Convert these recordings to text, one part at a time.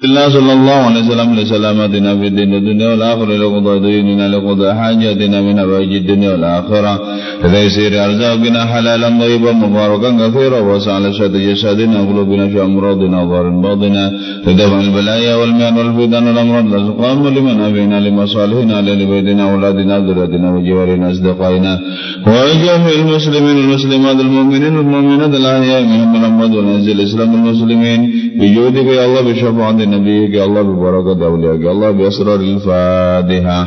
الله صلى الله عليه وسلم لسلامتنا في الدين الدنيا والآخرة لقضاء ديننا لقضاء حاجاتنا من أباج الدنيا والآخرة لتيسير أرزاقنا حلالا طيبا مباركا كثيرا واسعا لسعة جسادنا وقلوبنا في أمراضنا وظهر باطنا لدفع البلايا والمحن والفتن والأمراض لسقام لمن أبينا لمصالحنا لبيتنا أولادنا ذريتنا وجوارنا أصدقائنا وأجمع المسلمين والمسلمات المؤمنين والمؤمنات الأحياء منهم الأموات وأنزل إسلام المسلمين بجودك يا الله بشفاعتنا نبيك يا الله ببركة أولياك يا الله بأسرار الفاتحة.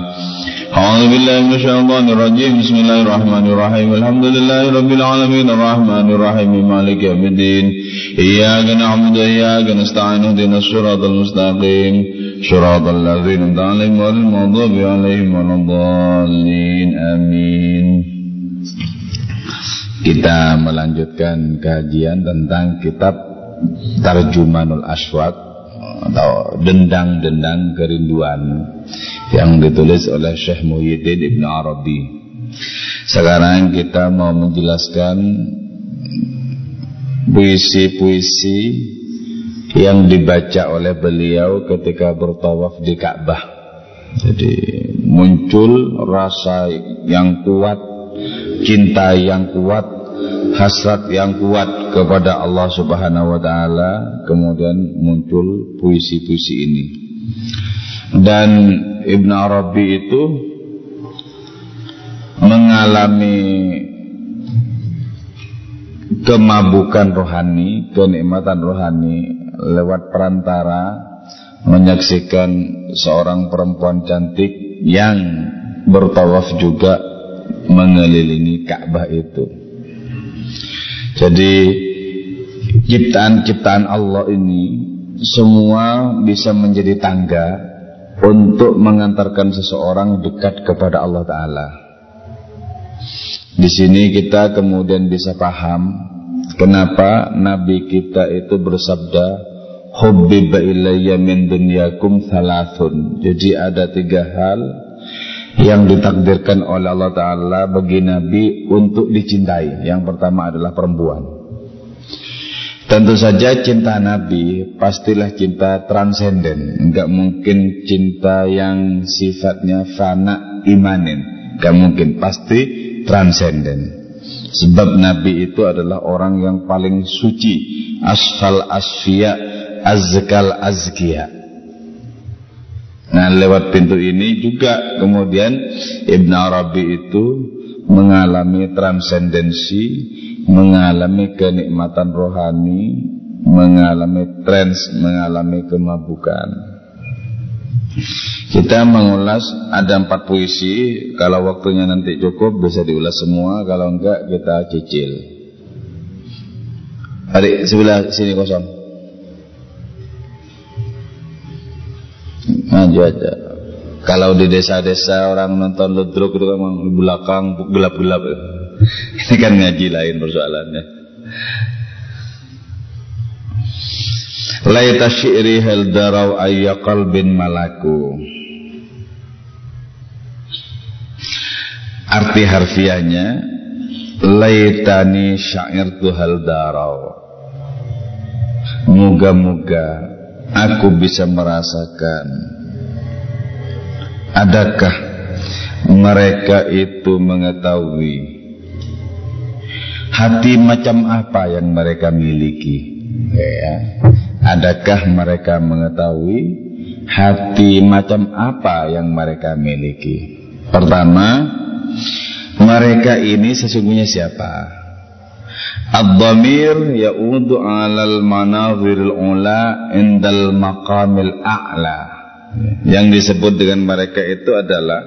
أعوذ بالله من الشيطان الرجيم. بسم الله الرحمن الرحيم. الحمد لله رب العالمين الرحمن الرحيم مالك يوم الدين. إياك نعبد وإياك نستعين اهدنا الصراط المستقيم صراط الذين أنعمت عليهم غير المغضوب عليهم ولا الضالين. آمين. Kita melanjutkan kajian tentang kitab Tarjumanul Aswad atau dendang-dendang kerinduan yang ditulis oleh Syekh Muhyiddin Ibn Arabi. Sekarang kita mau menjelaskan puisi-puisi yang dibaca oleh beliau ketika bertawaf di Ka'bah. Jadi muncul rasa yang kuat, cinta yang kuat, hasrat yang kuat kepada Allah Subhanahu wa Ta'ala, kemudian muncul puisi-puisi ini. Dan Ibn Arabi itu mengalami kemabukan rohani, kenikmatan rohani lewat perantara menyaksikan seorang perempuan cantik yang bertawaf juga mengelilingi Ka'bah itu. Jadi ciptaan-ciptaan Allah ini semua bisa menjadi tangga untuk mengantarkan seseorang dekat kepada Allah Ta'ala. Di sini kita kemudian bisa paham kenapa Nabi kita itu bersabda hubbiba ilayya min dunyakum thalathun. Jadi ada tiga hal yang ditakdirkan oleh Allah Ta'ala bagi Nabi untuk dicintai. Yang pertama adalah perempuan. Tentu saja cinta Nabi pastilah cinta transenden. Enggak mungkin cinta yang sifatnya fana imanin. Enggak mungkin, pasti transenden. Sebab Nabi itu adalah orang yang paling suci, asfal asfiya, azkal azkiya. Nah, lewat pintu ini juga kemudian Ibn Arabi itu mengalami transendensi, mengalami kenikmatan rohani, mengalami trans, mengalami kemabukan. Kita mengulas ada 4 puisi. Kalau waktunya nanti cukup bisa diulas semua, kalau enggak kita cicil. Adik sebelah sini kosong. Maju aja. Kalau di desa-desa orang nonton ludruk itu kan di belakang gelap-gelap. Ini kan ngaji lain persoalannya. Laita syi'ri hal daraw ayya qalbin malaku. Arti harfiahnya laitani syairtu hal daraw. Moga-moga aku bisa merasakan, adakah mereka itu mengetahui hati macam apa yang mereka miliki, ya? Adakah mereka mengetahui hati macam apa yang mereka miliki? Pertama, mereka ini sesungguhnya siapa? Ad-dhamir ya'udu 'alal manaziril 'ula indal maqamil a'la. Yang disebut dengan mereka itu adalah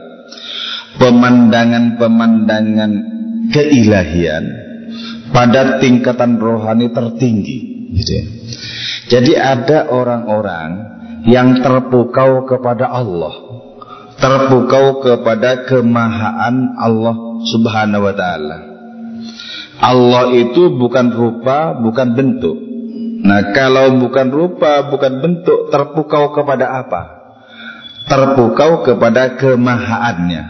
pemandangan-pemandangan keilahian pada tingkatan rohani tertinggi. Jadi ada orang-orang yang terpukau kepada Allah, terpukau kepada kemahaan Allah Subhanahu wa Ta'ala. Allah itu bukan rupa, bukan bentuk. Nah, kalau bukan rupa, bukan bentuk, terpukau kepada apa? Terpukau kepada kemahaannya.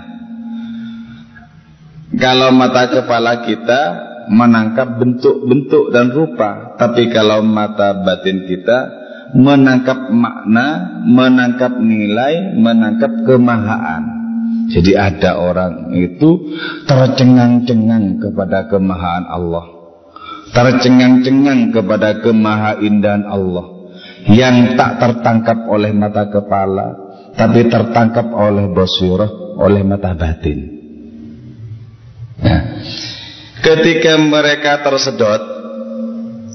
Kalau mata kepala kita menangkap bentuk-bentuk dan rupa, tapi kalau mata batin kita menangkap makna, menangkap nilai, menangkap kemahaan. Jadi ada orang itu tercengang-cengang kepada kemahaan Allah, tercengang-cengang kepada kemahaindahan Allah, yang tak tertangkap oleh mata kepala, tapi tertangkap oleh basirah, oleh mata batin. Nah, ketika mereka tersedot,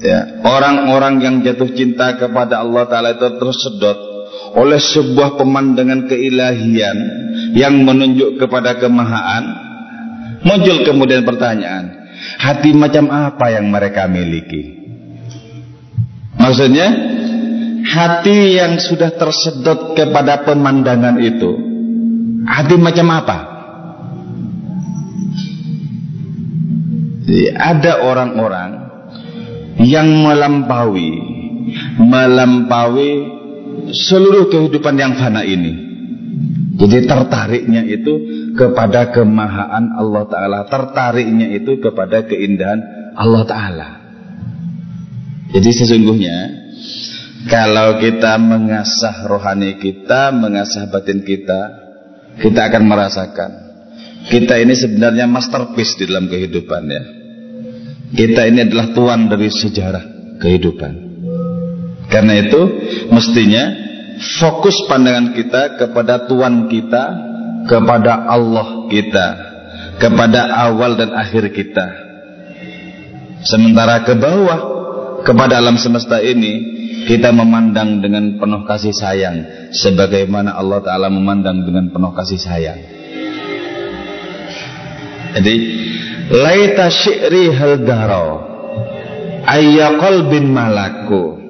ya, orang-orang yang jatuh cinta kepada Allah Ta'ala itu tersedot oleh sebuah pemandangan keilahian yang menunjuk kepada kemahaan. Muncul kemudian pertanyaan, hati macam apa yang mereka miliki? Maksudnya, hati yang sudah tersedot kepada pemandangan itu, hati macam apa? Ada orang-orang yang melampaui seluruh kehidupan yang fana ini. Jadi tertariknya itu kepada kemahaan Allah Ta'ala, tertariknya itu kepada keindahan Allah Ta'ala. Jadi sesungguhnya kalau kita mengasah rohani kita, mengasah batin kita, kita akan merasakan kita ini sebenarnya masterpiece di dalam kehidupan, ya. Kita ini adalah tuan dari sejarah kehidupan. Karena itu mestinya fokus pandangan kita kepada Tuhan kita, kepada Allah kita, kepada awal dan akhir kita. Sementara ke bawah, kepada alam semesta ini, kita memandang dengan penuh kasih sayang, sebagaimana Allah Ta'ala memandang dengan penuh kasih sayang. Jadi laita syi'ri hal daro ayya qalbin malaku.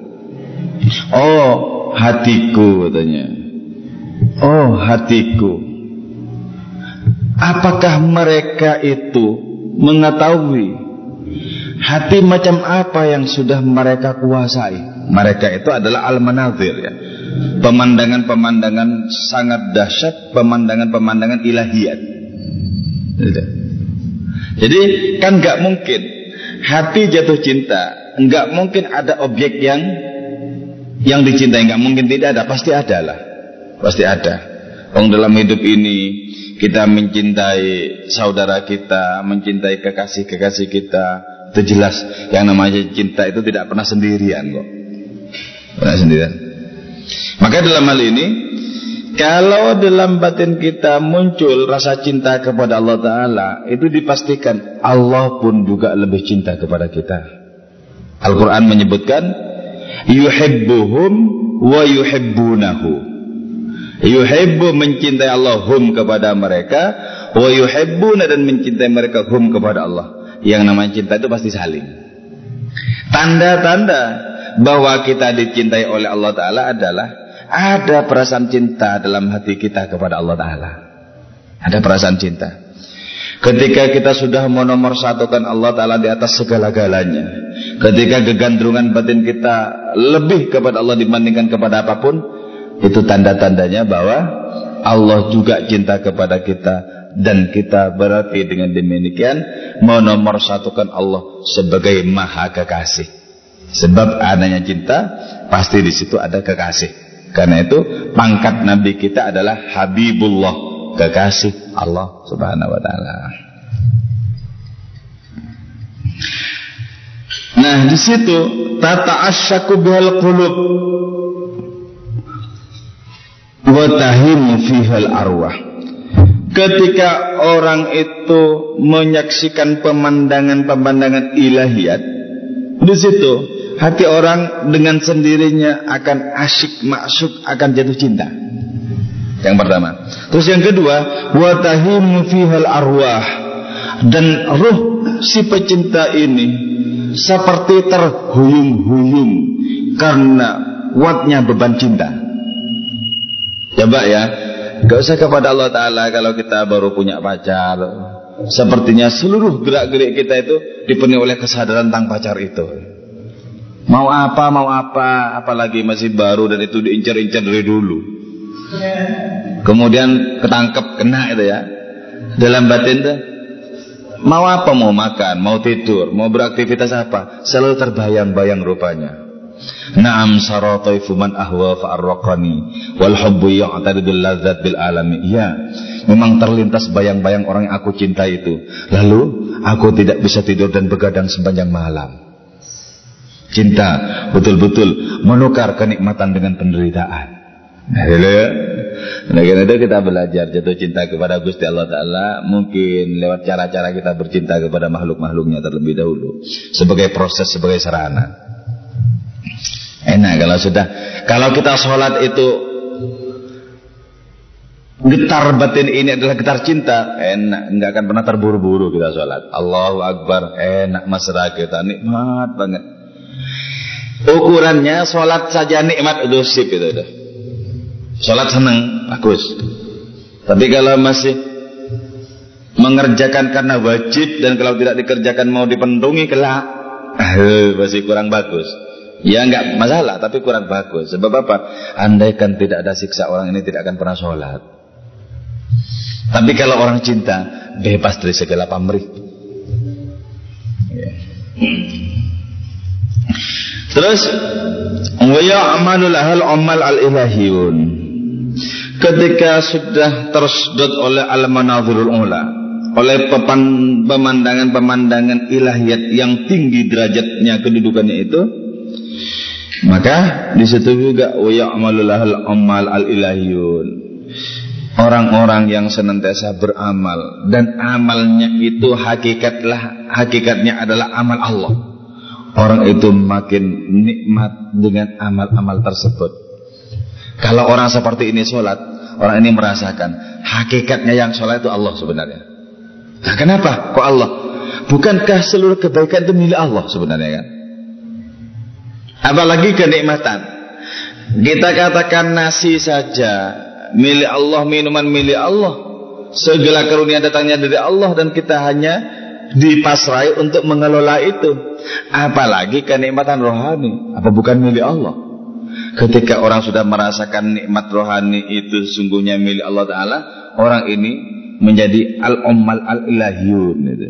Oh hatiku, katanya. Oh hatiku, apakah mereka itu mengetahui hati macam apa yang sudah mereka kuasai? Mereka itu adalah al-manazir, ya. Pemandangan-pemandangan sangat dahsyat, pemandangan-pemandangan ilahiyat. Jadi kan gak mungkin hati jatuh cinta, gak mungkin ada objek yang dicintai, nggak mungkin tidak ada, pasti ada lah, pasti ada. Orang dalam hidup ini kita mencintai saudara kita, mencintai kekasih-kekasih kita, itu jelas. Yang namanya cinta itu tidak pernah sendirian kok, pernah sendirian. Maka dalam hal ini, kalau dalam batin kita muncul rasa cinta kepada Allah Ta'ala, itu dipastikan Allah pun juga lebih cinta kepada kita. Al-Quran menyebutkan yuhibbuhum wa yuhibbunahu. Yuhibbu mencintai Allah, hum kepada mereka, wa yuhibbuna dan mencintai mereka, hum kepada Allah. Yang namanya cinta itu pasti saling. Tanda-tanda bahwa kita dicintai oleh Allah Ta'ala adalah ada perasaan cinta dalam hati kita kepada Allah Ta'ala. Ada perasaan cinta. Ketika kita sudah menomorsatukan Allah Ta'ala di atas segala-galanya, ketika kegandrungan batin kita lebih kepada Allah dibandingkan kepada apapun, itu tanda-tandanya bahwa Allah juga cinta kepada kita. Dan kita berarti dengan demikian menomorsatukan Allah sebagai maha kekasih. Sebab adanya cinta, pasti di situ ada kekasih. Karena itu pangkat Nabi kita adalah Habibullah, kekasih Allah Subhanahu wa Ta'ala. Nah, di situ tata asyaku bihal qulub wa tahimu fihal arwah. Ketika orang itu menyaksikan pemandangan-pemandangan ilahiyat, di situ hati orang dengan sendirinya akan asyik maksud, akan jatuh cinta. Yang pertama. Terus yang kedua, wa tahimu fihal arwah, dan ruh si pecinta ini seperti terhuyung-huyung karena kuatnya beban cinta. Coba ya, gak usah kepada Allah Ta'ala kalau kita baru punya pacar. Sepertinya seluruh gerak-gerik kita itu dipenuhi oleh kesadaran tentang pacar itu. Mau apa, apalagi masih baru dan itu diincar-incar dari dulu. Kemudian ketangkep, kena itu ya. Dalam batin itu mau apa? Mau makan, mau tidur, mau beraktivitas apa, selalu terbayang-bayang rupanya. Naam sara taifu man ahwa fa'arraqani wal hubbu ya'taridul ladzat bil alami. Ya, memang terlintas bayang-bayang orang yang aku cinta itu. Lalu aku tidak bisa tidur dan begadang sepanjang malam. Cinta betul-betul menukar kenikmatan dengan penderitaan. Ya. Nah, itu kita belajar jatuh cinta kepada Gusti Allah Ta'ala, mungkin lewat cara-cara kita bercinta kepada makhluk-makhluknya terlebih dahulu, sebagai proses, sebagai sarana. Enak kalau sudah, kalau kita sholat itu getar batin ini adalah getar cinta, enak, nggak akan pernah terburu-buru kita sholat. Allahu Akbar, enak mesra kita, nikmat banget. Ukurannya sholat saja nikmat udah sip itu udah. Sholat senang bagus. Tapi kalau masih mengerjakan karena wajib dan kalau tidak dikerjakan mau dipendungi kelak, masih kurang bagus. Ya enggak masalah, tapi kurang bagus. Sebab apa? Andaikan tidak ada siksa, orang ini tidak akan pernah sholat. Tapi kalau orang cinta bebas dari segala pamrih. Terus wa ya'malul ahal amal al-ilahiyun. Ketika sudah tersedot oleh al-manadhirul ula, oleh pemandangan-pemandangan ilahiyat yang tinggi derajatnya, kedudukannya itu, maka di situ juga wa ya'malul ahal amal al-ilahiyun. Orang-orang yang senantiasa beramal dan amalnya itu hakikatnya adalah amal Allah. Orang itu makin nikmat dengan amal-amal tersebut. Kalau orang seperti ini sholat, orang ini merasakan hakikatnya yang sholat itu Allah sebenarnya. Nah, kenapa? Kok Allah? Bukankah seluruh kebaikan itu milik Allah sebenarnya kan? Apalagi kenikmatan. Kita katakan nasi saja milik Allah, minuman milik Allah, segala karunia datangnya dari Allah dan kita hanya dipasrai untuk mengelola itu. Apalagi kenikmatan rohani, apa bukan milik Allah? Ketika orang sudah merasakan nikmat rohani itu sungguhnya milik Allah Ta'ala, orang ini menjadi al-ummal al-ilahiyun itu.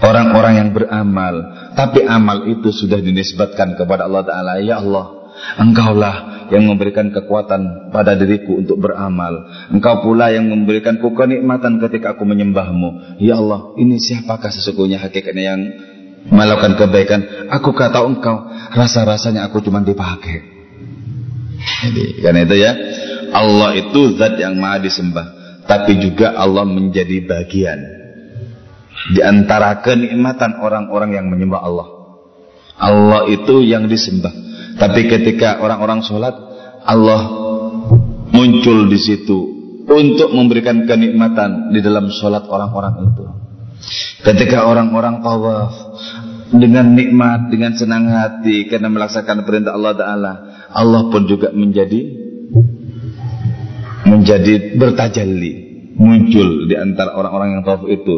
Orang-orang yang beramal, tapi amal itu sudah dinisbatkan kepada Allah Ta'ala. Ya Allah, Engkaulah yang memberikan kekuatan pada diriku untuk beramal. Engkau pula yang memberikanku kenikmatan ketika aku menyembahmu. Ya Allah, ini siapakah sesungguhnya hakikatnya yang melakukan kebaikan? Aku kata Engkau, rasa-rasanya aku cuma dipakai. Jadi, karena itu ya, Allah itu zat yang maha disembah, tapi juga Allah menjadi bagian di antara kenikmatan orang-orang yang menyembah Allah. Allah itu yang disembah. Tapi ketika orang-orang sholat, Allah muncul di situ untuk memberikan kenikmatan di dalam sholat orang-orang itu. Ketika orang-orang tawaf dengan nikmat, dengan senang hati karena melaksanakan perintah Allah Ta'ala, Allah pun juga menjadi bertajalli, muncul di antara orang-orang yang tawaf itu.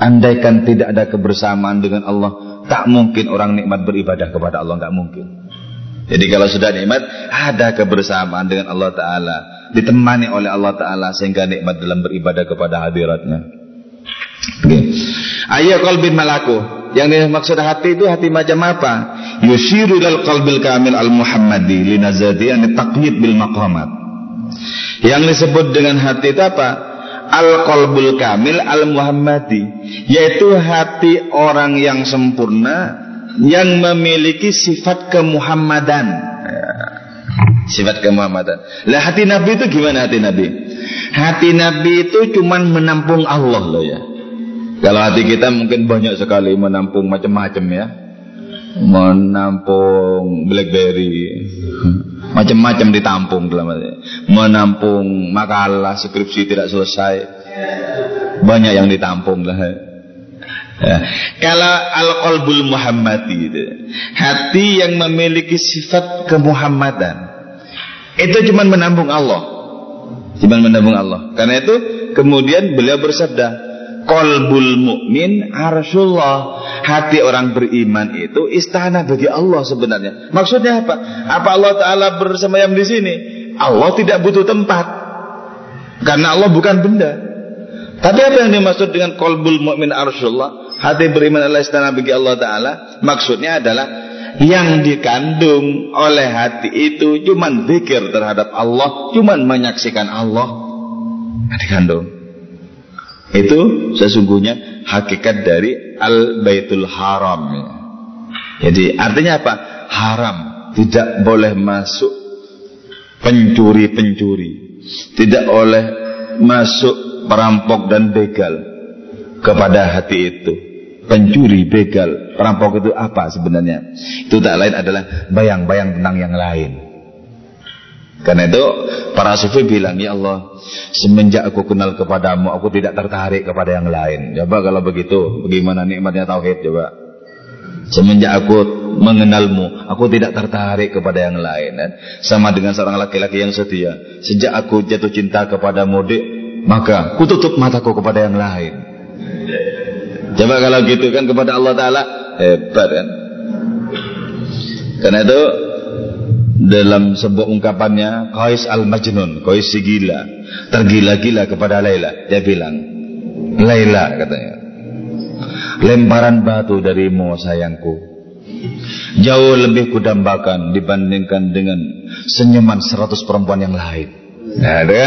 Andaikan tidak ada kebersamaan dengan Allah, tak mungkin orang nikmat beribadah kepada Allah, tak mungkin. Jadi kalau sudah nikmat, ada kebersamaan dengan Allah Ta'ala, ditemani oleh Allah Ta'ala, sehingga nikmat dalam beribadah kepada hadiratnya. Okay. Ayat qalbin malaku, yang dimaksud hati itu hati macam apa? Yushiru ilal qalbil kamil al-muhammadi linazati an taqyid bil maqamat. Yang disebut dengan hati itu apa? Al-qalbul kamil al-muhammadi, yaitu hati orang yang sempurna yang memiliki sifat kemuhammadan. Sifat kemuhammadan. Lah hati Nabi itu gimana hati Nabi? Hati Nabi itu cuman menampung Allah loh ya. Kalau hati kita mungkin banyak sekali menampung macam-macam ya. Menampung BlackBerry, macam-macam ditampung dalam hati. Menampung makalah, skripsi tidak selesai, banyak yang ditampung lah. Ya. Kalau al-qalbul muhammadi, hati yang memiliki sifat kemuhammadan, itu cuma menampung Allah, cuma menampung Allah. Karena itu kemudian beliau bersabda, qalbul mu'min arsyullah, hati orang beriman itu istana bagi Allah sebenarnya. Maksudnya apa? Apa Allah Ta'ala bersemayam di sini? Allah tidak butuh tempat, karena Allah bukan benda. Tapi apa yang dimaksud dengan qalbul mu'min arsyullah, hati beriman adalah istana bagi Allah Ta'ala? Maksudnya adalah yang dikandung oleh hati itu cuman zikir terhadap Allah, cuman menyaksikan Allah yang dikandung. Itu sesungguhnya hakikat dari Al-Baitul Haram. Jadi artinya apa? Haram, tidak boleh masuk pencuri-pencuri, tidak boleh masuk perampok dan begal kepada hati itu. Pencuri, begal, perampok itu apa sebenarnya? Itu tak lain adalah bayang-bayang tentang yang lain. Karena itu para sufi bilang, ya Allah, semenjak aku kenal kepadamu, aku tidak tertarik kepada yang lain. Coba kalau begitu, bagaimana nikmatnya tauhid? Coba, semenjak aku mengenalmu, aku tidak tertarik kepada yang lain. Dan sama dengan seorang laki-laki yang setia, sejak aku jatuh cinta kepadamu, Dik, maka ku tutup mataku kepada yang lain. Coba kalau gitu kan kepada Allah Ta'ala, hebat kan? Karena itu dalam sebuah ungkapannya Qais Al-Majnun, Qais si gila, tergila-gila kepada Laila. Dia bilang, Laila katanya, lemparan batu darimu sayangku jauh lebih kudambakan dibandingkan dengan senyuman 100 perempuan yang lain. Ada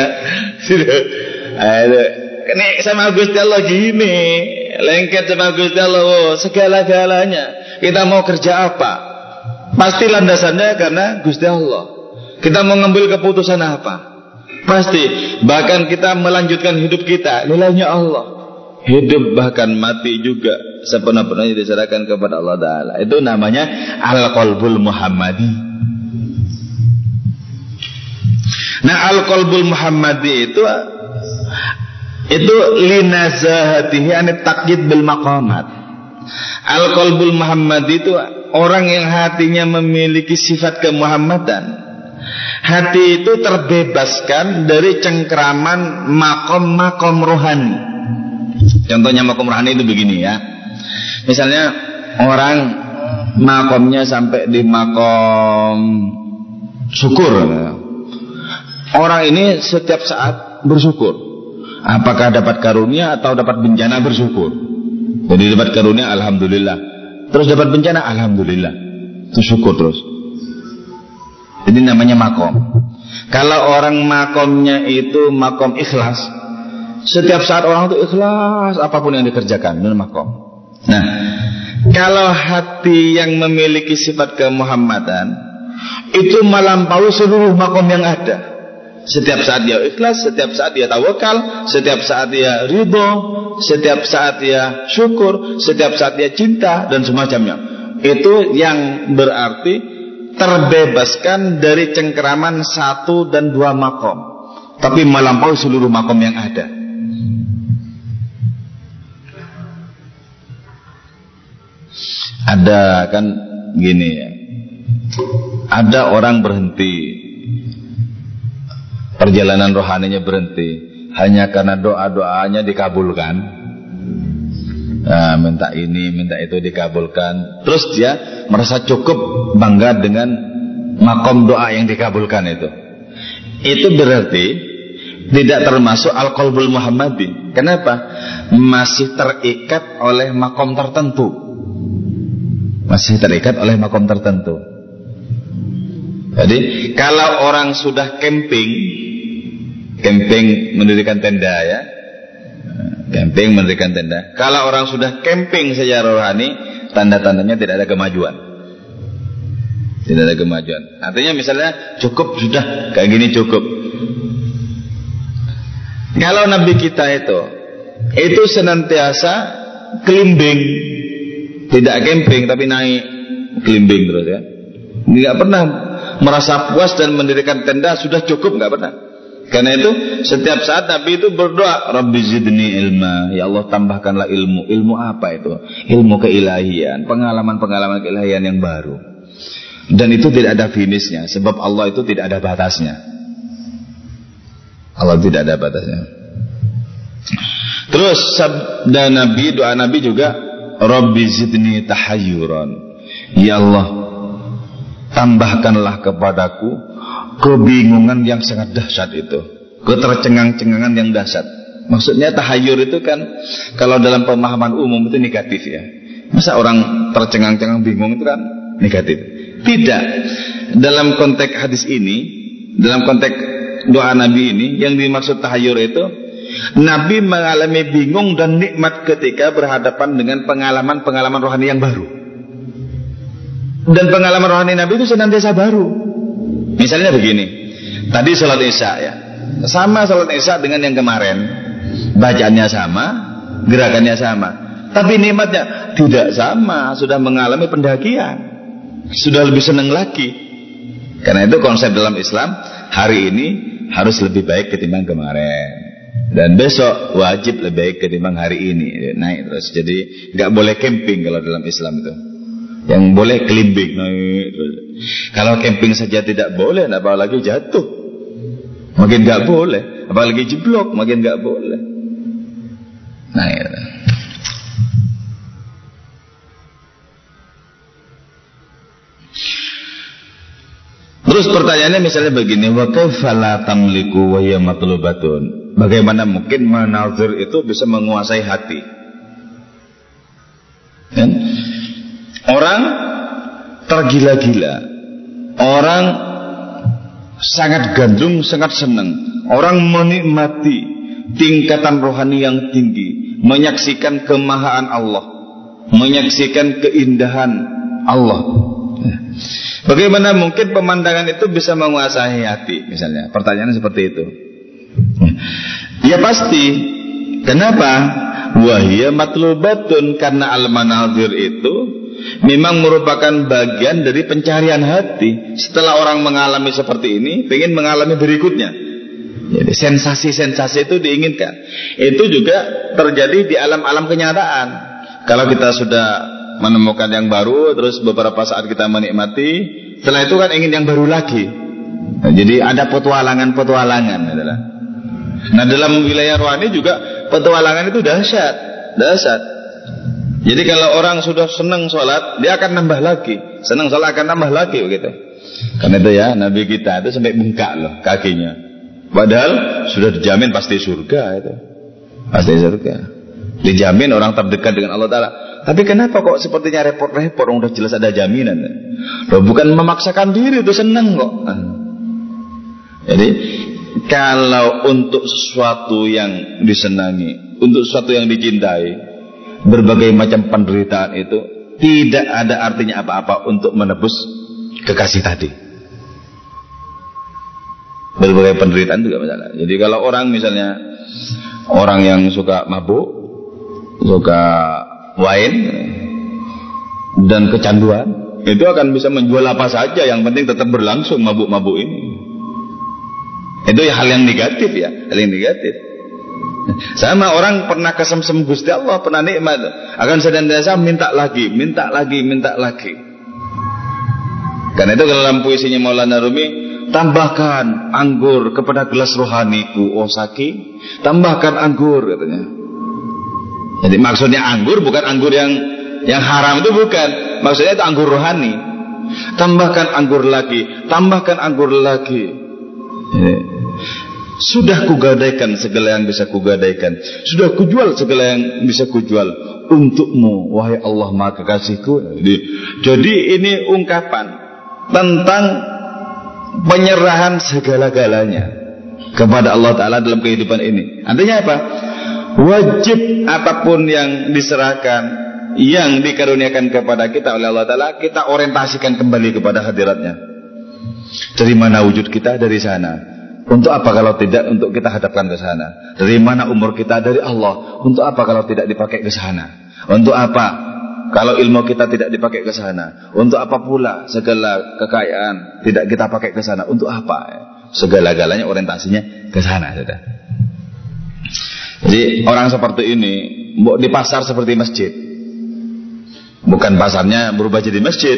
kenek sama Gusti Allah gini, lengket sama Gusti Allah, segala-galanya. Kita mau kerja apa? Pasti landasannya karena Gusti Allah. Kita mau ngambil keputusan apa? Pasti. Bahkan kita melanjutkan hidup kita, nilainya Allah. Hidup bahkan mati juga sepenuh-penuhnya diserahkan kepada Allah Ta'ala. Itu namanya Al-Qalbul Muhammadi. Nah, Al-Qalbul Muhammadi itu linazahatihi anit taqyid bil maqamat. Al-Qalbul Muhammadi itu orang yang hatinya memiliki sifat kemuhammadan. Hati itu terbebaskan dari cengkraman makom-makom rohani. Contohnya makom rohani itu begini ya. Misalnya orang makomnya sampai di makom syukur. Orang ini setiap saat bersyukur. Apakah dapat karunia atau dapat bencana, bersyukur. Jadi dapat karunia alhamdulillah, terus dapat bencana alhamdulillah, terus syukur terus. Ini namanya makom. Kalau orang makomnya itu makom ikhlas, setiap saat orang itu ikhlas apapun yang dikerjakan, itu makom. Nah, kalau hati yang memiliki sifat kemuhammadan itu melampaui seluruh makom yang ada. Setiap saat dia ikhlas, setiap saat dia tawakal, setiap saat dia ridho, setiap saat dia syukur, setiap saat dia cinta dan semacamnya. Itu yang berarti terbebaskan dari cengkeraman 1 dan 2 makom, tapi melampaui seluruh makom yang ada. Ada kan gini ya, ada orang berhenti, perjalanan rohaninya berhenti hanya karena doa-doanya dikabulkan. Nah, minta ini, minta itu dikabulkan. Terus dia merasa cukup, bangga dengan makom doa yang dikabulkan itu. Itu berarti tidak termasuk Al-Qalbul Muhammadi. Kenapa? Masih terikat oleh makom tertentu. Masih terikat oleh makom tertentu. Jadi kalau orang sudah camping mendirikan tenda ya, camping mendirikan tenda. Kalau orang sudah camping secara rohani, tanda-tandanya tidak ada kemajuan, tidak ada kemajuan. Artinya misalnya cukup sudah, kayak gini cukup. Kalau Nabi kita itu senantiasa kelimbing, tidak camping tapi naik kelimbing terus ya, nggak pernah merasa puas dan mendirikan tenda sudah cukup, nggak pernah. Karena itu setiap saat Nabi itu berdoa, Rabbi zidni ilma, ya Allah tambahkanlah ilmu. Ilmu apa itu? Ilmu keilahian, pengalaman-pengalaman keilahian yang baru. Dan itu tidak ada finishnya, sebab Allah itu tidak ada batasnya. Allah tidak ada batasnya. Terus sabda Nabi, doa Nabi juga, Rabbi zidni tahayyuran, ya Allah tambahkanlah kepadaku kebingungan yang sangat dahsyat itu, ketercengang-cengangan yang dahsyat. Maksudnya tahayyur itu kan kalau dalam pemahaman umum itu negatif ya. Masa orang tercengang-cengang bingung itu kan negatif. Tidak. Dalam konteks hadis ini, dalam konteks doa Nabi ini, yang dimaksud tahayyur itu, Nabi mengalami bingung dan nikmat ketika berhadapan dengan pengalaman-pengalaman rohani yang baru. Dan pengalaman rohani Nabi itu senantiasa baru. Misalnya begini, tadi salat Isya ya, sama salat Isya dengan yang kemarin, bacaannya sama, gerakannya sama, tapi nikmatnya tidak sama. Sudah mengalami pendakian, sudah lebih senang lagi. Karena itu konsep dalam Islam hari ini harus lebih baik ketimbang kemarin, dan besok wajib lebih baik ketimbang hari ini, naik terus. Jadi nggak boleh camping kalau dalam Islam itu. Yang boleh kelimbing naik terus. Kalau camping saja tidak boleh, apalagi jatuh makin nggak boleh, apalagi jeblok makin nggak boleh. Nah itu. Terus pertanyaannya misalnya begini, wa kaifa la tamliku wa hiya matlubatun. Bagaimana mungkin manazir itu bisa menguasai hati? Kan? Orang tergila-gila, orang sangat gandrung, sangat senang, orang menikmati tingkatan rohani yang tinggi, menyaksikan kemahaan Allah, menyaksikan keindahan Allah. Bagaimana mungkin pemandangan itu bisa menguasai hati? Misalnya, pertanyaan seperti itu. Ya pasti. Kenapa? Wahia matlubatun, karena al-manazir itu memang merupakan bagian dari pencarian hati. Setelah orang mengalami seperti ini, ingin mengalami berikutnya. Jadi sensasi-sensasi itu diinginkan. Itu juga terjadi di alam-alam kenyataan. Kalau kita sudah menemukan yang baru, terus beberapa saat kita menikmati, setelah itu kan ingin yang baru lagi. Nah, jadi ada petualangan-petualangan. Nah, dalam wilayah rohani juga petualangan itu dahsyat, dahsyat. Jadi kalau orang sudah senang sholat, dia akan nambah lagi, senang sholat akan nambah lagi begitu. Karena itu ya Nabi kita itu sampai bengkak loh kakinya, padahal sudah dijamin pasti surga itu, pasti surga. Dijamin orang terdekat dengan Allah Ta'ala. Tapi kenapa kok sepertinya repot-repot? Udah jelas ada jaminan. Loh, bukan memaksakan diri itu senang kok. Jadi kalau untuk sesuatu yang disenangi, untuk sesuatu yang dicintai, berbagai macam penderitaan itu tidak ada artinya apa-apa untuk menebus kekasih tadi. Berbagai penderitaan juga masalah. Jadi kalau orang misalnya orang yang suka mabuk, suka wine dan kecanduan, itu akan bisa menjual apa saja, yang penting tetap berlangsung mabuk-mabuk ini. Itu hal yang negatif ya, hal yang negatif. Sama orang pernah kesemsem Gusti Allah, pernah nikmat, akan senantiasa minta lagi, minta lagi, minta lagi. Karena itu dalam puisinya Maulana Rumi, tambahkan anggur kepada gelas rohaniku, oh Saki, tambahkan anggur katanya. Jadi maksudnya anggur bukan anggur yang haram, itu bukan. Maksudnya itu anggur rohani. Tambahkan anggur lagi, tambahkan anggur lagi. Sudah kugadaikan segala yang bisa kugadaikan, sudah kujual segala yang bisa kujual untukmu, wahai Allah Maha Kekasihku. Jadi ini ungkapan tentang penyerahan segala-galanya kepada Allah Ta'ala dalam kehidupan ini. Artinya apa? Wajib apapun yang diserahkan, yang dikaruniakan kepada kita oleh Allah Ta'ala, kita orientasikan kembali kepada hadiratnya. Dari mana wujud kita? Dari sana. Untuk apa kalau tidak untuk kita hadapkan ke sana? Dari mana umur kita? Dari Allah. Untuk apa kalau tidak dipakai ke sana? Untuk apa kalau ilmu kita tidak dipakai ke sana? Untuk apa pula segala kekayaan tidak kita pakai ke sana? Untuk apa? Segala-galanya orientasinya ke sana sudah. Jadi orang seperti ini di pasar seperti masjid. Bukan pasarnya berubah jadi masjid,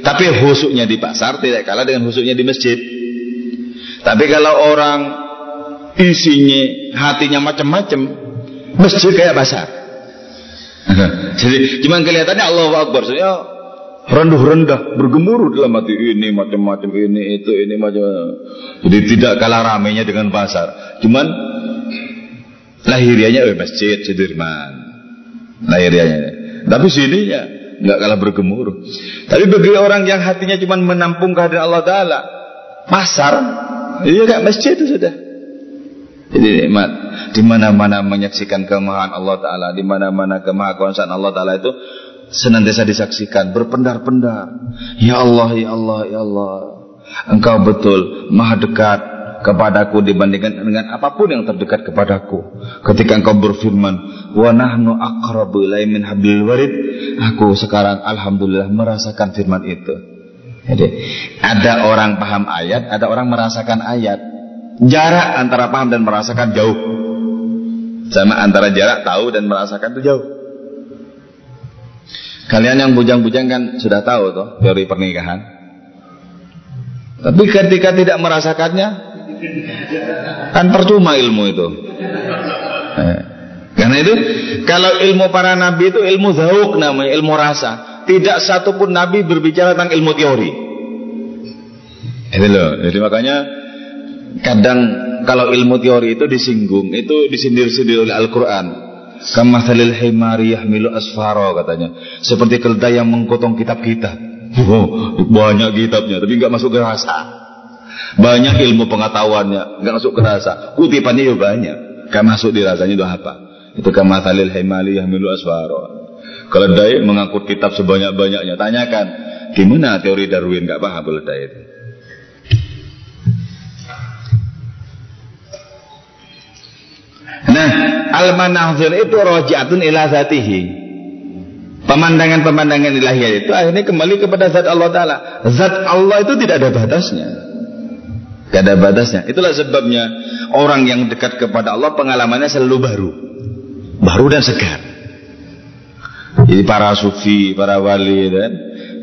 tapi khusuknya di pasar tidak kalah dengan khusuknya di masjid. Tapi kalau orang isinya hatinya macam-macam, masjid kayak pasar. Jadi cuma kelihatannya Allahu Akbar, soalnya rendah-rendah, bergemuruh dalam hati, ini macam-macam, ini itu, ini macam. Jadi tidak kalah ramainya dengan pasar. Cuman lahirianya masjid Sudirman, lahirianya. Tapi sininya nggak kalah bergemuruh. Tapi bagi orang yang hatinya cuma menampung kehadiran Allah Ta'ala, pasar, iya kayak masjid itu sudah. Jadi nikmat di mana-mana menyaksikan kemahan Allah Ta'ala, di mana-mana kemahakuasaan Allah Ta'ala itu senantiasa disaksikan, berpendar-pendar. Ya Allah, ya Allah, ya Allah, Engkau betul maha dekat kepadaku dibandingkan dengan apapun yang terdekat kepadaku. Ketika Engkau berfirman, wa nahnu aqrabu ilaihi min hablil warid, aku sekarang alhamdulillah merasakan firman itu. Jadi ada orang paham ayat, ada orang merasakan ayat. Jarak antara paham dan merasakan jauh, sama antara jarak tahu dan merasakan itu jauh. Kalian yang bujang-bujang kan sudah tahu toh teori pernikahan, tapi ketika tidak merasakannya kan percuma ilmu itu. Karena itu kalau ilmu para nabi itu ilmu zauk namanya, ilmu rasa. Tidak satupun nabi berbicara tentang ilmu teori. Itu loh, jadi makanya kadang kalau ilmu teori itu disinggung, itu disindir-sindir oleh Al-Quran. Kamathalil himari yahmilu asfaro katanya, seperti keledai yang mengkotong kitab-kitab. Wow, banyak kitabnya, tapi nggak masuk ke rasa. Banyak ilmu pengetahuannya, nggak masuk ke rasa. Kutipannya juga banyak, nggak masuk di rasanya itu apa? Itu kamathalil himari yahmilu asfaro. Keledai mengangkut kitab sebanyak-banyaknya. Tanyakan, gimana teori Darwin? Nggak paham keledai itu. Nah, al-manazir itu roji'atun ila zatihi. Pemandangan-pemandangan ilahiyah itu akhirnya kembali kepada zat Allah Ta'ala. Zat Allah itu tidak ada batasnya. Tidak ada batasnya. Itulah sebabnya orang yang dekat kepada Allah pengalamannya selalu baru. Baru dan segar. Jadi para sufi, para wali kan,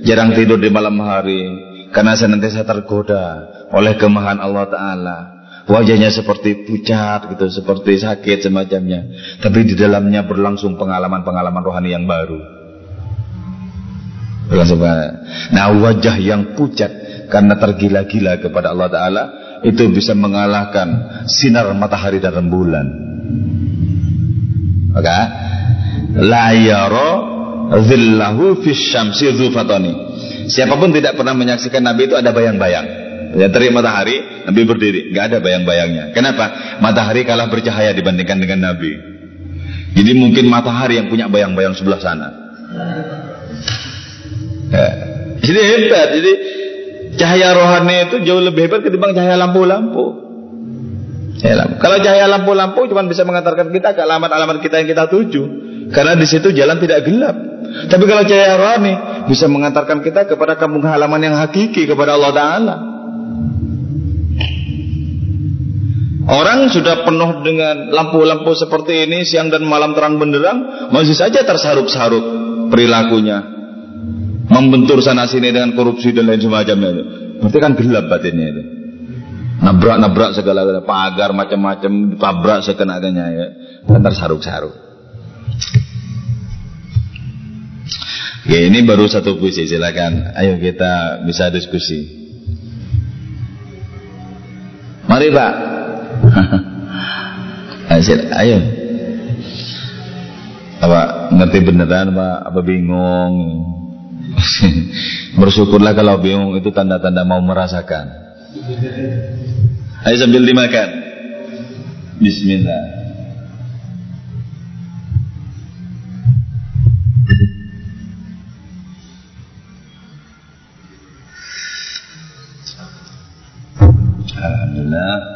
jarang tidur di malam hari karena senantiasa tergoda oleh kemahan Allah Ta'ala. Wajahnya seperti pucat gitu, seperti sakit semacamnya, tapi di dalamnya berlangsung pengalaman-pengalaman rohani yang baru. Nah, wajah yang pucat karena tergila-gila kepada Allah Ta'ala itu bisa mengalahkan sinar matahari dan rembulan. Maka la yara dhillahu fis syamsi dzufatani. Siapapun tidak pernah menyaksikan Nabi itu ada bayang-bayang. Ya, terik matahari, Nabi berdiri, nggak ada bayang-bayangnya. Kenapa? Matahari kalah bercahaya dibandingkan dengan Nabi. Jadi mungkin matahari yang punya bayang-bayang sebelah sana. Ya. Jadi hebat. Jadi cahaya rohani itu jauh lebih hebat ketimbang cahaya lampu-lampu. Kalau cahaya lampu-lampu cuma bisa mengantarkan kita ke alamat-alamat kita yang kita tuju, karena di situ jalan tidak gelap. Tapi kalau cahaya rohani bisa mengantarkan kita kepada kampung halaman yang hakiki, kepada Allah Ta'ala. Orang sudah penuh dengan lampu-lampu seperti ini, siang dan malam terang benderang, masih saja tersarup-sarup perilakunya, membentur sana-sini dengan korupsi dan lain semacamnya. Berarti kan gelap batinnya itu. Nabrak-nabrak segala-galanya, pagar macam-macam, tabrak sekenaknya ya, dan tersarup-sarup. Oke, ini baru satu puisi, silakan. Ayo kita bisa diskusi. Mari Pak. Ayo, apa ngerti beneran Pak? Apa bingung? Bersyukurlah kalau bingung, itu tanda-tanda mau merasakan. Ayo sambil dimakan. Bismillah. Alhamdulillah.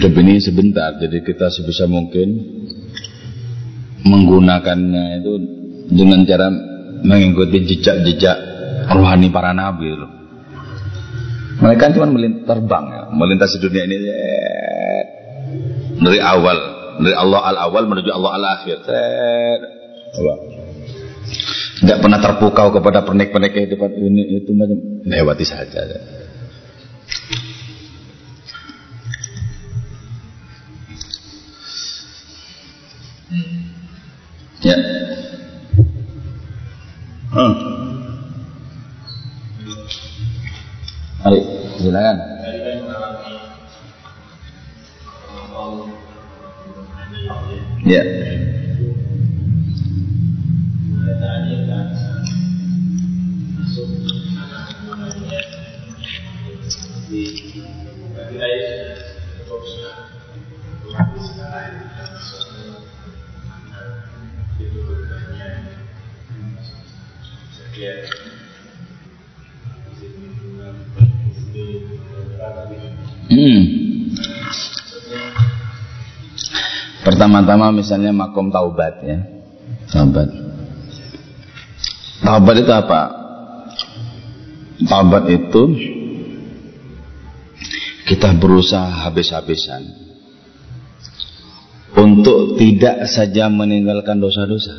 hidup ini sebentar, jadi kita sebisa mungkin menggunakannya itu dengan cara mengikuti jejak-jejak rohani para nabi. Mereka cuma terbang ya, melintasi dunia ini dari awal, dari Allah al-awal menuju Allah al-akhir. Tidak pernah terpukau kepada pernik-pernik kehidupan ini, itu macam lewati saja. Ya. Mari, silakan. Ya. Pertama-tama misalnya makom taubat ya. Taubat itu apa? Taubat itu kita berusaha habis-habisan untuk tidak saja meninggalkan dosa-dosa,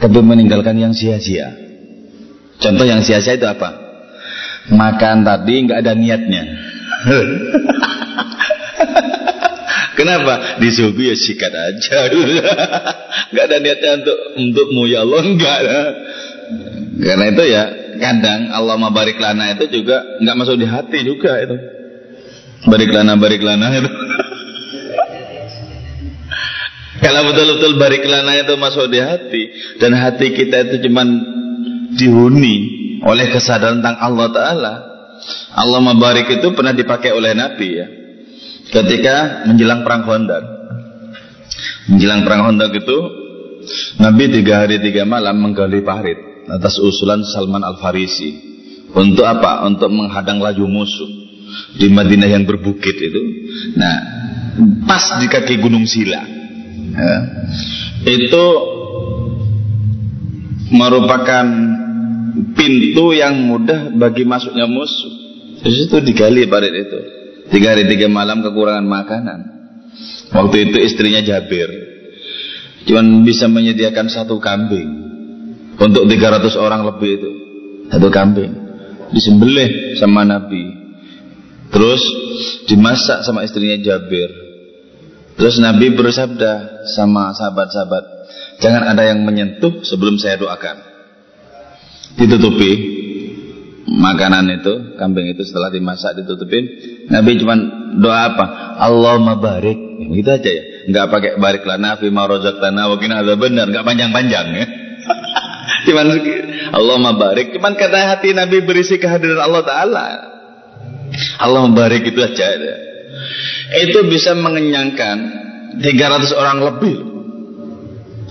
tapi meninggalkan yang sia-sia. Contoh yang sia-sia itu apa? Makan tadi nggak ada niatnya. Kenapa? Disuguh ya sikat aja. Gak ada niatnya untukmu ya Allah, enggak. Karena itu ya kadang Allah mabarik lana itu juga nggak masuk di hati juga itu. Barik lana itu. Kalau betul-betul barik lana itu masuk di hati dan hati kita itu cuman dihuni oleh kesadaran tentang Allah Ta'ala. Allah mabarik itu pernah dipakai oleh Nabi ya. Ketika menjelang perang Khandaq, itu Nabi 3 hari 3 malam menggali parit atas usulan Salman Al-Farisi. Untuk apa? Untuk menghadang laju musuh di Madinah yang berbukit itu. Nah, pas di kaki Gunung Sila ya, itu merupakan pintu yang mudah bagi masuknya musuh. Terus itu digali parit itu. 3 hari 3 malam kekurangan makanan. Waktu itu istrinya Jabir cuman bisa menyediakan 1 kambing untuk 300 orang lebih itu. 1 kambing disembelih sama Nabi, terus dimasak sama istrinya Jabir. Terus Nabi bersabda sama sahabat-sahabat, jangan ada yang menyentuh sebelum saya doakan. Ditutupi makanan itu, kambing itu setelah dimasak ditutupin. Nabi cuman doa apa? Allahumma barik. Gitu aja ya. Enggak pakai barik lana fima razaqtana wa qina adzabannar, enggak panjang-panjang ya. Cuman Allahumma barik. Cuman kata hati Nabi berisi kehadiran Allah Ta'ala. Allahumma barik itu aja ya. Itu bisa mengenyangkan 300 orang lebih.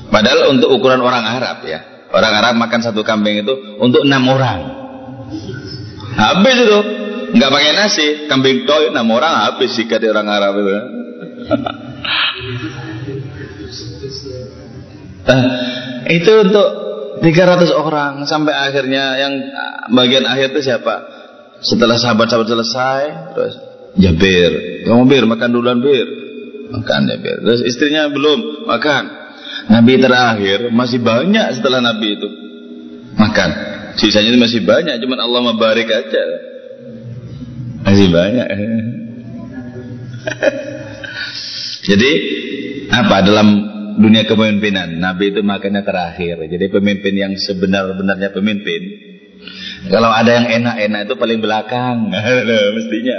Padahal untuk ukuran orang Arab ya. Orang Arab makan 1 kambing itu untuk 6 orang. Habis itu nggak pakai nasi, kambing toy 6 orang habis sikat orang Arab itu. Itu untuk 300 orang sampai akhirnya yang bagian akhir itu siapa? Setelah sahabat-sahabat selesai, terus Jabir, kamu Bir makan duluan Bir, makan Jabir. Terus istrinya belum makan. Nabi terakhir masih banyak setelah Nabi itu makan. Sisanya itu masih banyak, cuman Allah mabarik aja. Masih banyak. Jadi apa dalam dunia kepemimpinan, Nabi itu makannya terakhir. Jadi pemimpin yang sebenar-benarnya pemimpin, kalau ada yang enak-enak itu paling belakang. Mestinya.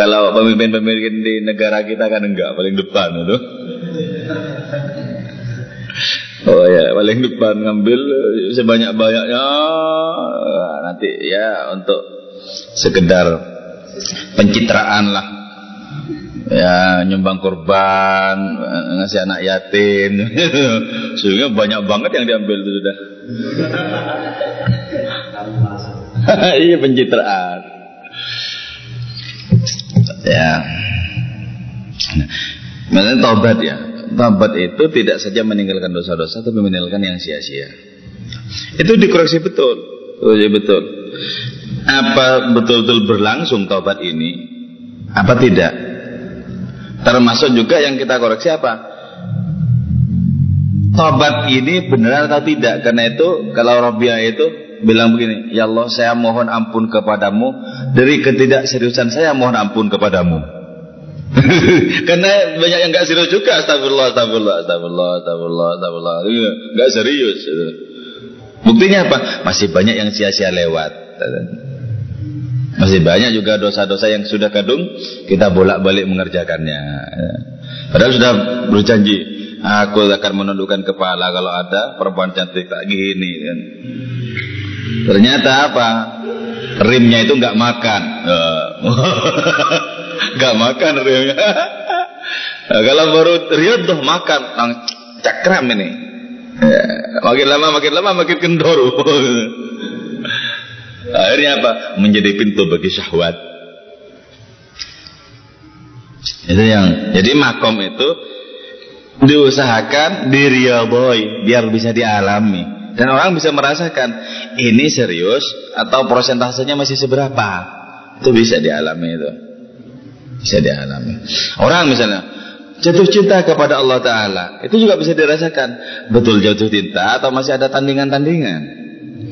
Kalau pemimpin-pemimpin di negara kita kan enggak, paling depan itu. Oh ya, paling depan ngambil sebanyak-banyaknya nanti ya untuk sekedar pencitraan lah. Ya nyumbang kurban, ngasih anak yatim. Sehingga banyak banget yang diambil itu sudah. Iya pencitraan. Ya. Maksudnya taubat ya. Taubat itu tidak saja meninggalkan dosa-dosa, tapi meninggalkan yang sia-sia. Itu dikoreksi betul. Betul. Apa betul-betul berlangsung taubat ini? Apa tidak? Termasuk juga yang kita koreksi apa? Taubat ini benar atau tidak? Karena itu kalau Rabi'ah itu bilang begini, ya Allah, saya mohon ampun kepadamu dari ketidakseriusan saya, mohon ampun kepadamu. Karena banyak yang gak serius juga. Astagfirullah. Gak serius. Buktinya apa? Masih banyak yang sia-sia lewat. Masih banyak juga dosa-dosa yang sudah kadung kita bolak-balik mengerjakannya. Padahal sudah berjanji, aku akan menundukkan kepala kalau ada perempuan cantik tak gini. Ternyata apa? Rimnya itu gak makan. Gak makan rimnya. Nah, kalau baru riyadhah makan, cakram ini. Ya, makin lama makin kendor. Akhirnya apa? Menjadi pintu bagi syahwat. Itu yang. Jadi makom itu diusahakan diriyadhahi biar bisa dialami dan orang bisa merasakan ini serius atau persentasenya masih seberapa. Itu bisa dialami itu. Bisa dialami. Orang misalnya jatuh cinta kepada Allah Ta'ala, itu juga bisa dirasakan. Betul jatuh cinta atau masih ada tandingan-tandingan.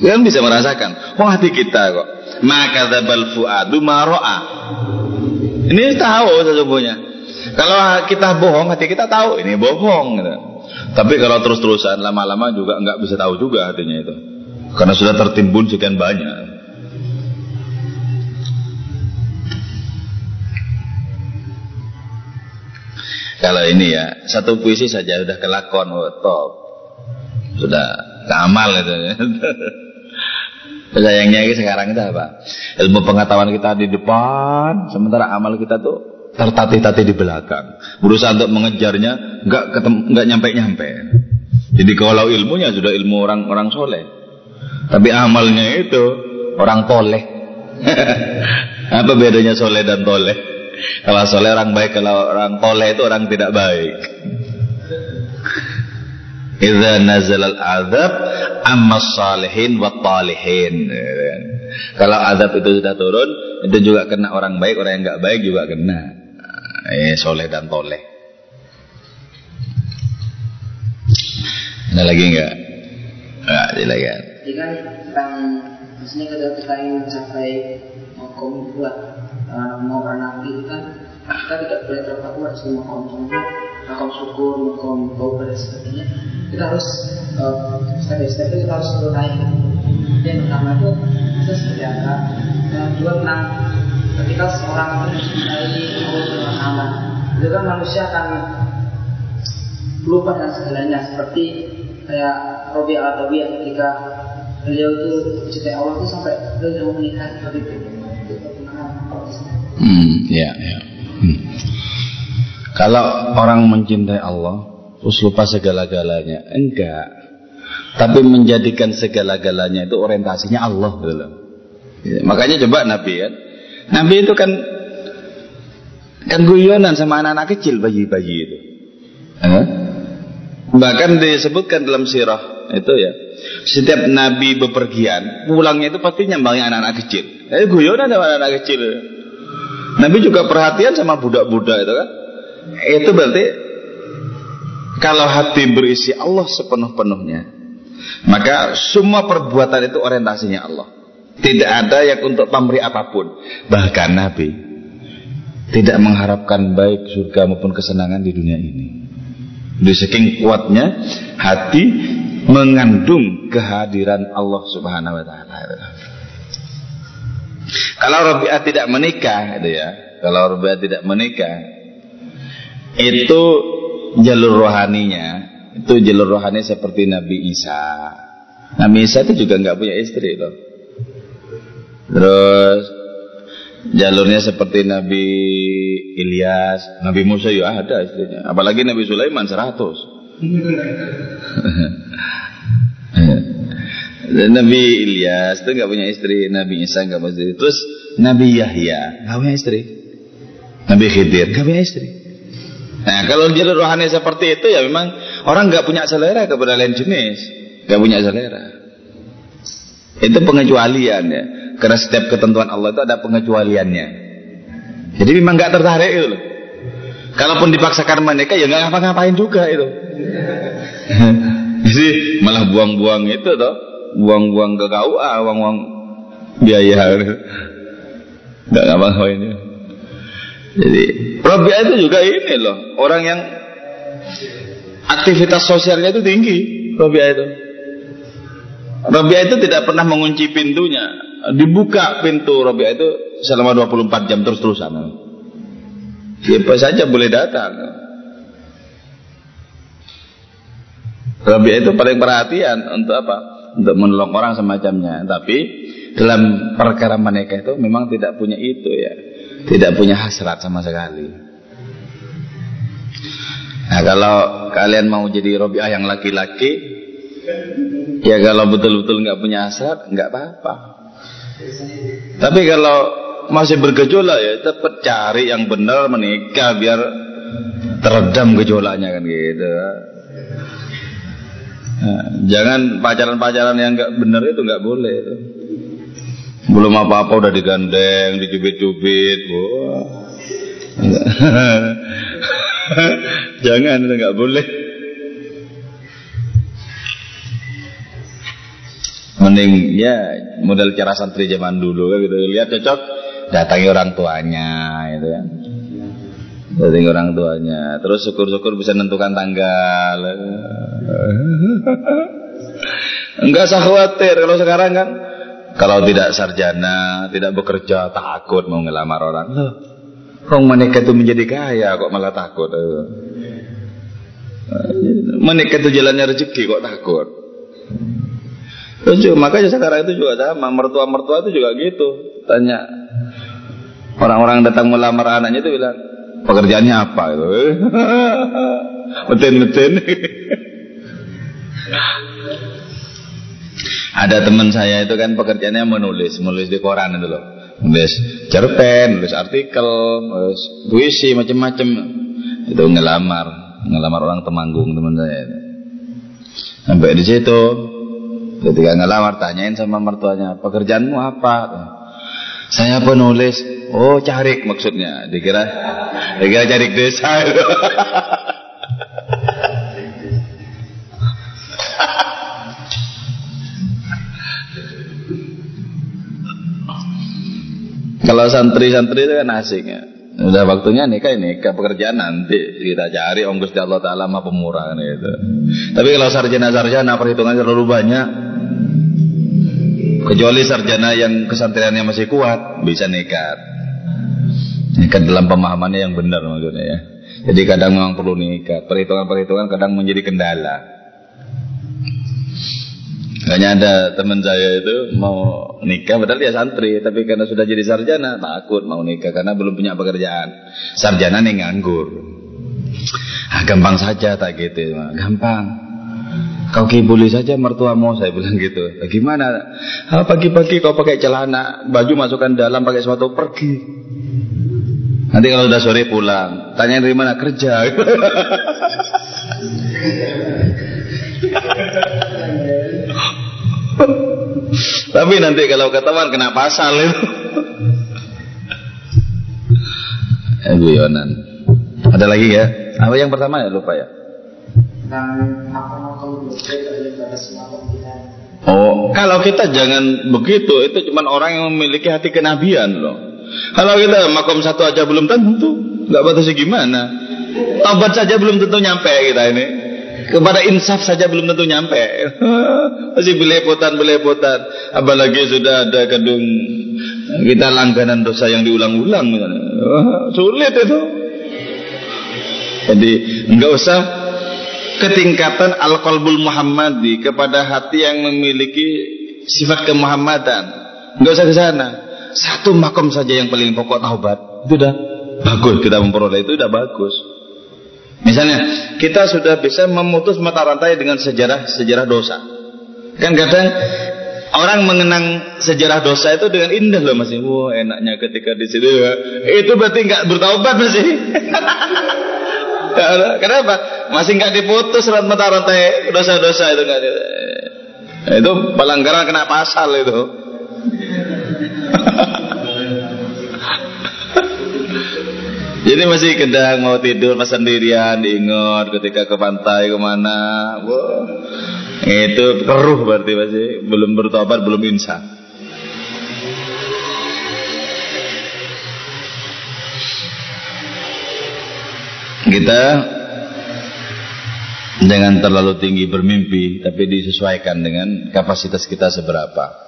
Kan bisa merasakan. Oh, hati kita kok. Maka dzabal fuadu maro'a. Ini tahu sesungguhnya. Kalau kita bohong, hati kita tahu ini bohong. Gitu. Tapi kalau terus-terusan lama-lama juga nggak bisa tahu juga hatinya itu. Karena sudah tertimbun sekian banyak. Kalau ini ya, satu puisi saja sudah kelakon, top, sudah kamal itu. Sayangnya sekarang kita apa? Ilmu pengetahuan kita di depan, sementara amal kita tuh tertatih-tatih di belakang. Berusaha untuk mengejarnya, nggak nyampe-nyampe. Jadi kalau ilmunya sudah ilmu orang-orang soleh, tapi amalnya itu orang toleh. Apa bedanya soleh dan toleh? Kalau soleh orang baik, kalau orang toleh itu orang tidak baik. Idza nazalal azab amma salihin wa talihin. Kalau azab itu sudah turun, itu juga kena orang baik, orang yang enggak baik juga kena. Soleh dan toleh. Ada lagi enggak? Enggak, silakan. Jika tentang maksudnya ketika mencapai makom dua mau bernafi kan kita tidak boleh terpaku harus makom contoh, makom syukur, makom taubat dan sebagainya. Kita harus step by step itu harus mulai. Dan pertama itu kita seperti apa? Dua tentang ketika seorang itu mencintai Allah, itu kan manusia akan lupa dan segalanya. Seperti kayak Rabi'ah Adawiyah ketika beliau itu mencintai Allah itu sampai beliau menikah seperti itu. Kalau orang mencintai Allah terus lupa segala-galanya, enggak. Tapi menjadikan segala-galanya itu orientasinya Allah gitu. Makanya coba Nabi kan. Nabi itu kan guyonan sama anak-anak kecil, bayi-bayi itu. Bahkan disebutkan dalam sirah itu ya. Setiap Nabi bepergian, pulangnya itu pasti nyambangin anak-anak kecil. Guyonan sama anak-anak kecil. Nabi juga perhatian sama budak-budak itu kan. Itu berarti kalau hati berisi Allah sepenuh-penuhnya, maka semua perbuatan itu orientasinya Allah. Tidak ada yang untuk pamrih apapun. Bahkan Nabi tidak mengharapkan baik surga maupun kesenangan di dunia ini. Di saking kuatnya hati mengandung kehadiran Allah Subhanahu wa taala. Kalau Rabi'ah tidak menikah itu ya. Kalau Rabi'ah tidak menikah, itu jalur rohaninya, itu jalur rohani seperti Nabi Isa. Nabi Isa itu juga nggak punya istri loh. Terus jalurnya seperti Nabi Ilyas, Nabi Musa ya ada istrinya. Apalagi Nabi Sulaiman 100. Nabi Ilyas itu nggak punya istri, Nabi Isa nggak punya istri, terus Nabi Yahya nggak punya istri, Nabi Khidir nggak punya istri. Nah, kalau dia rohani seperti itu, ya memang orang nggak punya selera kepada lain jenis, nggak punya selera. Itu pengecualian ya, karena setiap ketentuan Allah itu ada pengecualiannya. Jadi memang nggak tertarik itu loh. Kalaupun dipaksakan mereka, ya nggak ngapa-ngapain juga itu. Jadi malah buang-buang itu toh, buang-buang ke KUA, buang-buang biaya, nggak ngapa-ngapain itu. Jadi Rabi'ah itu juga ini loh, orang yang aktivitas sosialnya itu tinggi. Rabi'ah itu tidak pernah mengunci pintunya. Dibuka pintu Rabi'ah itu selama 24 jam terus-terusan. Siapa saja boleh datang. Rabi'ah itu paling perhatian untuk apa? Untuk menolong orang semacamnya. Tapi dalam perkara mereka itu memang tidak punya itu ya. Tidak punya hasrat sama sekali. Nah, kalau kalian mau jadi Rabi'ah yang laki-laki, ya kalau betul-betul nggak punya hasrat, nggak apa-apa. Tapi kalau masih bergejolak ya, tetap cari yang benar, menikah biar teredam gejolaknya kan gitu. Nah, jangan pacaran-pacaran yang nggak benar itu nggak boleh. Itu. Belum apa-apa udah digandeng, dicubit-cubit. Wah. Jangan, itu nggak boleh. Mending ya model cara santri zaman dulu kan gitu. Lihat cocok, datangi orang tuanya gitu kan. Datangi orang tuanya, terus syukur-syukur bisa menentukan tanggal. Enggak usah khawatir kalau sekarang kan. Kalau tidak sarjana, tidak bekerja, takut mau ngelamar orang. Loh, orang menikah itu menjadi kaya, kok malah takut. Menikah itu jalannya rezeki, kok takut. Terus, makanya sekarang itu juga sama, mertua-mertua itu juga gitu. Tanya, orang-orang datang melamar anaknya itu bilang, pekerjaannya apa? Metin-metin. Ada teman saya itu kan pekerjaannya menulis di koran itu loh, menulis cerpen, menulis artikel, menulis puisi macam-macam. Itu ngelamar orang Temanggung teman saya. Sampai di situ, ketika ngelamar tanyain sama mertuanya, pekerjaanmu apa? Saya penulis. Oh, carik maksudnya. Dikira carik desa. Kalau santri-santri itu kan asik ya. Udah waktunya nikah, pekerjaan nanti kita cari, Om Gusti Allah Ta'ala Maha Pemurah gitu. Tapi kalau sarjana-sarjana perhitungannya terlalu banyak. Kecuali sarjana yang kesantriannya masih kuat, bisa nekat. Nekat dalam pemahamannya yang benar maksudnya ya. Jadi kadang memang perlu nekat. Perhitungan-perhitungan kadang menjadi kendala. Makanya ada teman saya itu mau nikah, padahal dia santri, tapi karena sudah jadi sarjana takut mau nikah karena belum punya pekerjaan. Sarjana nih nganggur. Ah, gampang saja tak gitu, gampang. Kau kibuli saja mertuamu, saya bilang gitu. Ya, gimana? Ah, pagi-pagi kau pakai celana, baju masukkan dalam, pakai sepatu pergi. Nanti kalau udah sore pulang, tanyain dari mana kerja. Tapi nanti kalau ketahuan kena pasal itu. Guyonan. Ada lagi ya? Apa yang pertama ya, lupa ya? Oh, kalau kita jangan begitu, itu cuma orang yang memiliki hati kenabian loh. Kalau kita makom satu aja belum tentu, nggak batasi gimana? Taubat saja belum tentu nyampe kita ini. Kepada insaf saja belum tentu nyampe. Masih belepotan. Apalagi sudah ada kadung kita langganan dosa yang diulang-ulang. Sulit itu. Jadi enggak usah ketingkatan al-qalbul muhammadi, kepada hati yang memiliki sifat kemuhammadan. Enggak usah ke sana. Satu makom saja yang paling pokok, taubat. Itu udah bagus, kita memperoleh itu udah bagus. Misalnya kita sudah bisa memutus mata rantai dengan sejarah dosa. Kan kadang orang mengenang sejarah dosa itu dengan indah loh masih. Wah, enaknya ketika di situ. Itu berarti nggak bertaubat masih. Kenapa? Masih nggak diputus rantai dosa-dosa itu nggak. Itu pelanggaran kena pasal itu. Jadi masih kendang mau tidur pas sendirian diingat ketika ke pantai kemana, wow. Itu keruh berarti masih belum bertobat, belum insaf. Kita jangan terlalu tinggi bermimpi, tapi disesuaikan dengan kapasitas kita seberapa.